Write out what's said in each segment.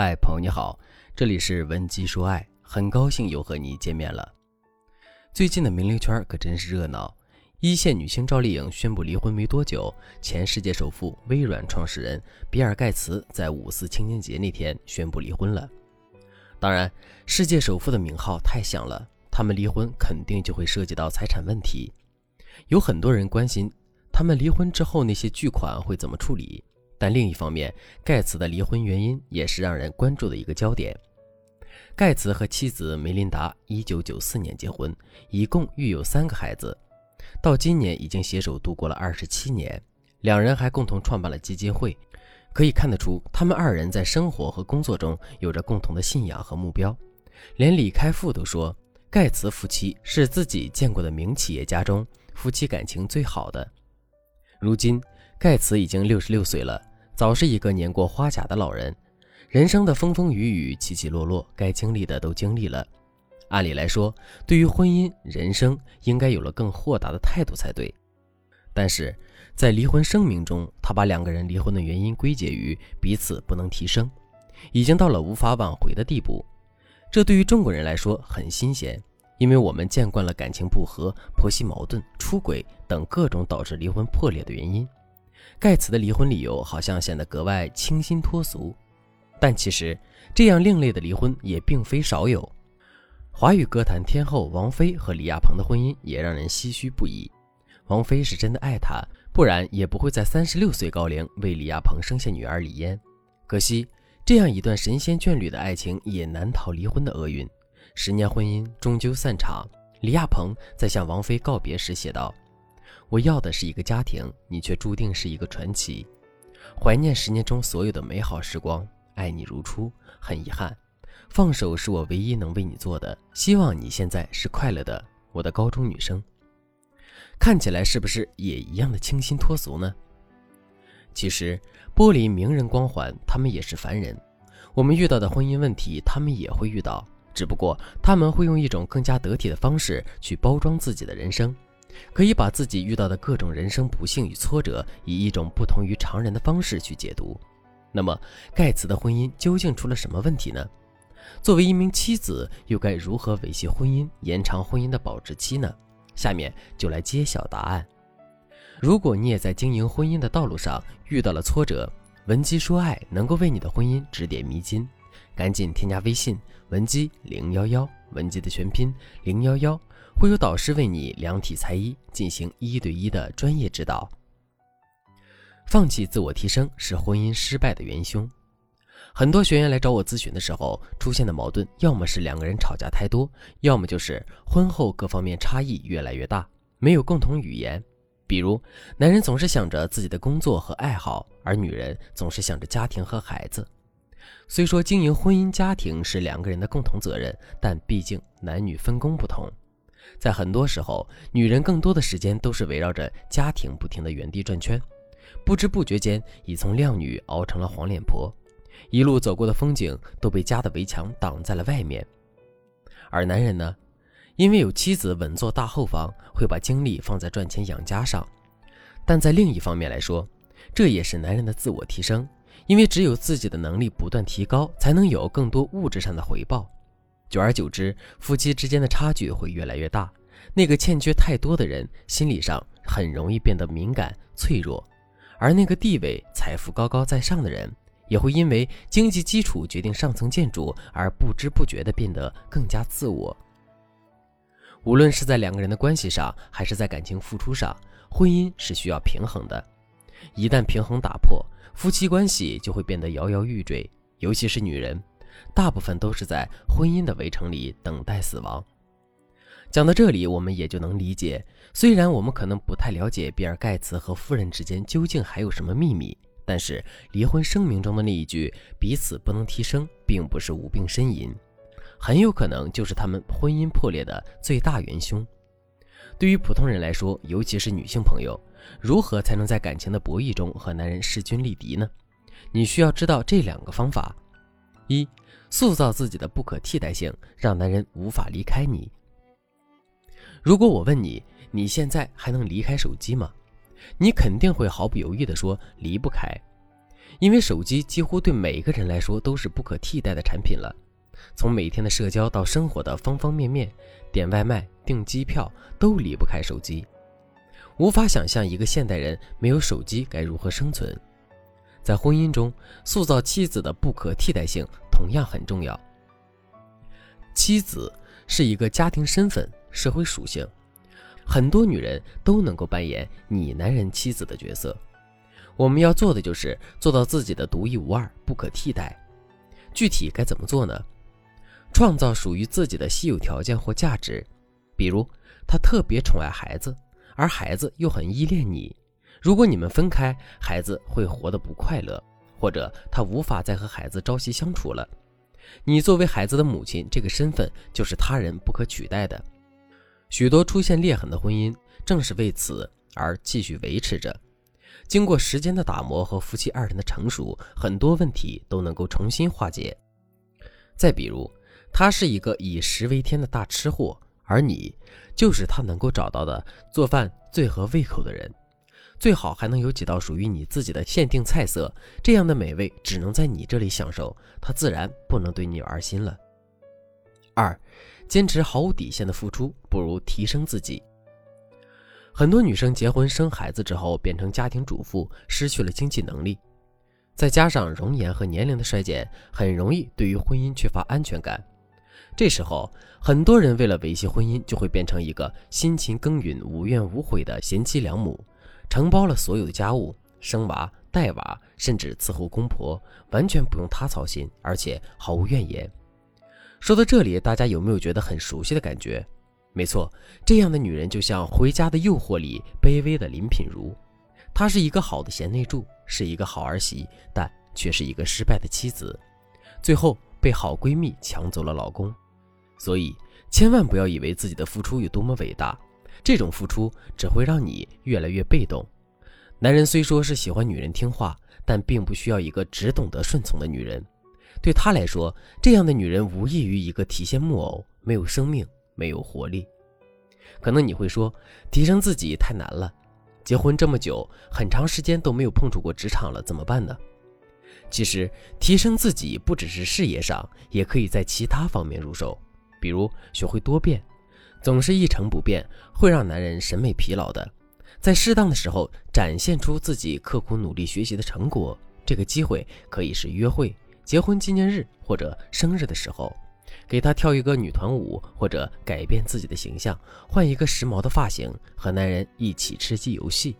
嗨，朋友你好，这里是文姬说爱，很高兴又和你见面了。最近的名流圈可真是热闹，一线女星赵丽颖宣布离婚没多久，前世界首富微软创始人比尔盖茨在五四青年节那天宣布离婚了。当然，世界首富的名号太响了，他们离婚肯定就会涉及到财产问题。有很多人关心他们离婚之后那些巨款会怎么处理，但另一方面，盖茨的离婚原因也是让人关注的一个焦点。盖茨和妻子梅琳达1994年结婚，一共育有3个孩子，到今年已经携手度过了27年，两人还共同创办了基金会。可以看得出，他们二人在生活和工作中有着共同的信仰和目标。连李开复都说，盖茨夫妻是自己见过的名企业家中夫妻感情最好的。如今盖茨已经66岁了，早是一个年过花甲的老人，人生的风风雨雨起起落落，该经历的都经历了。按理来说，对于婚姻人生应该有了更豁达的态度才对，但是在离婚声明中，他把两个人离婚的原因归结于彼此不能提升，已经到了无法挽回的地步。这对于中国人来说很新鲜，因为我们见惯了感情不和、婆媳矛盾、出轨等各种导致离婚破裂的原因。盖茨的离婚理由好像显得格外清新脱俗，但其实这样另类的离婚也并非少有。华语歌坛天后王菲和李亚鹏的婚姻也让人唏嘘不已。王菲是真的爱他，不然也不会在36岁高龄为李亚鹏生下女儿李嫣。可惜这样一段神仙眷侣的爱情也难逃离婚的厄运。10年婚姻终究散场，李亚鹏在向王菲告别时写道：我要的是一个家庭，你却注定是一个传奇。怀念10年中所有的美好时光，爱你如初，很遗憾，放手是我唯一能为你做的，希望你现在是快乐的，我的高中女生。看起来是不是也一样的清新脱俗呢？其实剥离名人光环，他们也是凡人，我们遇到的婚姻问题他们也会遇到，只不过他们会用一种更加得体的方式去包装自己的人生，可以把自己遇到的各种人生不幸与挫折以一种不同于常人的方式去解读。那么盖茨的婚姻究竟出了什么问题呢？作为一名妻子，又该如何维系婚姻，延长婚姻的保质期呢？下面就来揭晓答案。如果你也在经营婚姻的道路上遇到了挫折，文姬说爱能够为你的婚姻指点迷津。赶紧添加微信文姬011，文姬的全拼011，会有导师为你量体裁衣，进行1对1的专业指导。放弃自我提升是婚姻失败的元凶。很多学员来找我咨询的时候，出现的矛盾要么是两个人吵架太多，要么就是婚后各方面差异越来越大，没有共同语言。比如男人总是想着自己的工作和爱好，而女人总是想着家庭和孩子。虽说经营婚姻家庭是两个人的共同责任，但毕竟男女分工不同，在很多时候女人更多的时间都是围绕着家庭不停的原地转圈，不知不觉间已从靓女熬成了黄脸婆，一路走过的风景都被家的围墙挡在了外面。而男人呢，因为有妻子稳坐大后方，会把精力放在赚钱养家上。但在另一方面来说，这也是男人的自我提升，因为只有自己的能力不断提高，才能有更多物质上的回报。久而久之，夫妻之间的差距会越来越大，那个欠缺太多的人心理上很容易变得敏感脆弱，而那个地位财富高高在上的人也会因为经济基础决定上层建筑而不知不觉地变得更加自我。无论是在两个人的关系上，还是在感情付出上，婚姻是需要平衡的。一旦平衡打破，夫妻关系就会变得摇摇欲坠，尤其是女人，大部分都是在婚姻的围城里等待死亡。讲到这里，我们也就能理解，虽然我们可能不太了解比尔盖茨和夫人之间究竟还有什么秘密，但是离婚声明中的那一句彼此不能提升并不是无病呻吟，很有可能就是他们婚姻破裂的最大元凶。对于普通人来说，尤其是女性朋友，如何才能在感情的博弈中和男人势均力敌呢？你需要知道这2个方法：一、塑造自己的不可替代性，让男人无法离开你。如果我问你，你现在还能离开手机吗？你肯定会毫不犹豫地说离不开。因为手机几乎对每个人来说都是不可替代的产品了，从每天的社交到生活的方方面面，点外卖、订机票都离不开手机。无法想象一个现代人没有手机该如何生存。在婚姻中，塑造妻子的不可替代性同样很重要。妻子是一个家庭身份、社会属性，很多女人都能够扮演你男人妻子的角色。我们要做的就是做到自己的独一无二、不可替代。具体该怎么做呢？创造属于自己的稀有条件或价值，比如他特别宠爱孩子，而孩子又很依恋你。如果你们分开，孩子会活得不快乐，或者他无法再和孩子朝夕相处了。你作为孩子的母亲，这个身份就是他人不可取代的。许多出现裂痕的婚姻正是为此而继续维持着。经过时间的打磨和夫妻二人的成熟，很多问题都能够重新化解。再比如，他是一个以食为天的大吃货，而你就是他能够找到的做饭最合胃口的人，最好还能有几道属于你自己的限定菜色，这样的美味只能在你这里享受，他自然不能对你有二心了。二，坚持毫无底线的付出，不如提升自己。很多女生结婚生孩子之后变成家庭主妇，失去了经济能力，再加上容颜和年龄的衰减，很容易对于婚姻缺乏安全感。这时候很多人为了维系婚姻，就会变成一个辛勤耕耘、无怨无悔的贤妻良母，承包了所有的家务，生娃、带娃，甚至伺候公婆，完全不用她操心，而且毫无怨言。说到这里，大家有没有觉得很熟悉的感觉？没错，这样的女人就像《回家的诱惑》里卑微的林品如，她是一个好的贤内助，是一个好儿媳，但却是一个失败的妻子，最后被好闺蜜抢走了老公。所以，千万不要以为自己的付出有多么伟大，这种付出只会让你越来越被动。男人虽说是喜欢女人听话，但并不需要一个只懂得顺从的女人。对他来说，这样的女人无异于一个提线木偶，没有生命，没有活力。可能你会说，提升自己太难了，结婚这么久，很长时间都没有碰触过职场了，怎么办呢？其实提升自己不只是事业上，也可以在其他方面入手，比如学会多变。总是一成不变会让男人审美疲劳的，在适当的时候展现出自己刻苦努力学习的成果。这个机会可以是约会、结婚纪念日或者生日的时候，给他跳一个女团舞，或者改变自己的形象，换一个时髦的发型，和男人一起吃鸡游戏。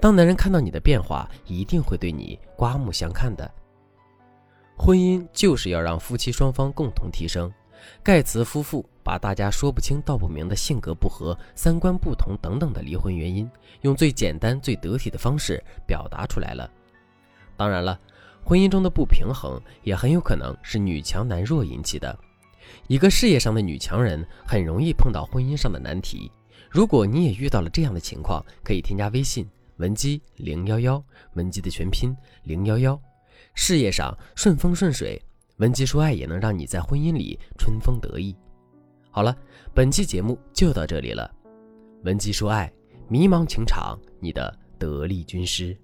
当男人看到你的变化，一定会对你刮目相看的。婚姻就是要让夫妻双方共同提升。盖茨夫妇把大家说不清道不明的性格不合、三观不同等等的离婚原因，用最简单最得体的方式表达出来了。当然了，婚姻中的不平衡也很有可能是女强男弱引起的。一个事业上的女强人很容易碰到婚姻上的难题。如果你也遇到了这样的情况，可以添加微信文姬011，文姬的全拼011。事业上顺风顺水，文姬说爱也能让你在婚姻里春风得意。好了，本期节目就到这里了。文姬说爱，迷茫情场，你的得力军师。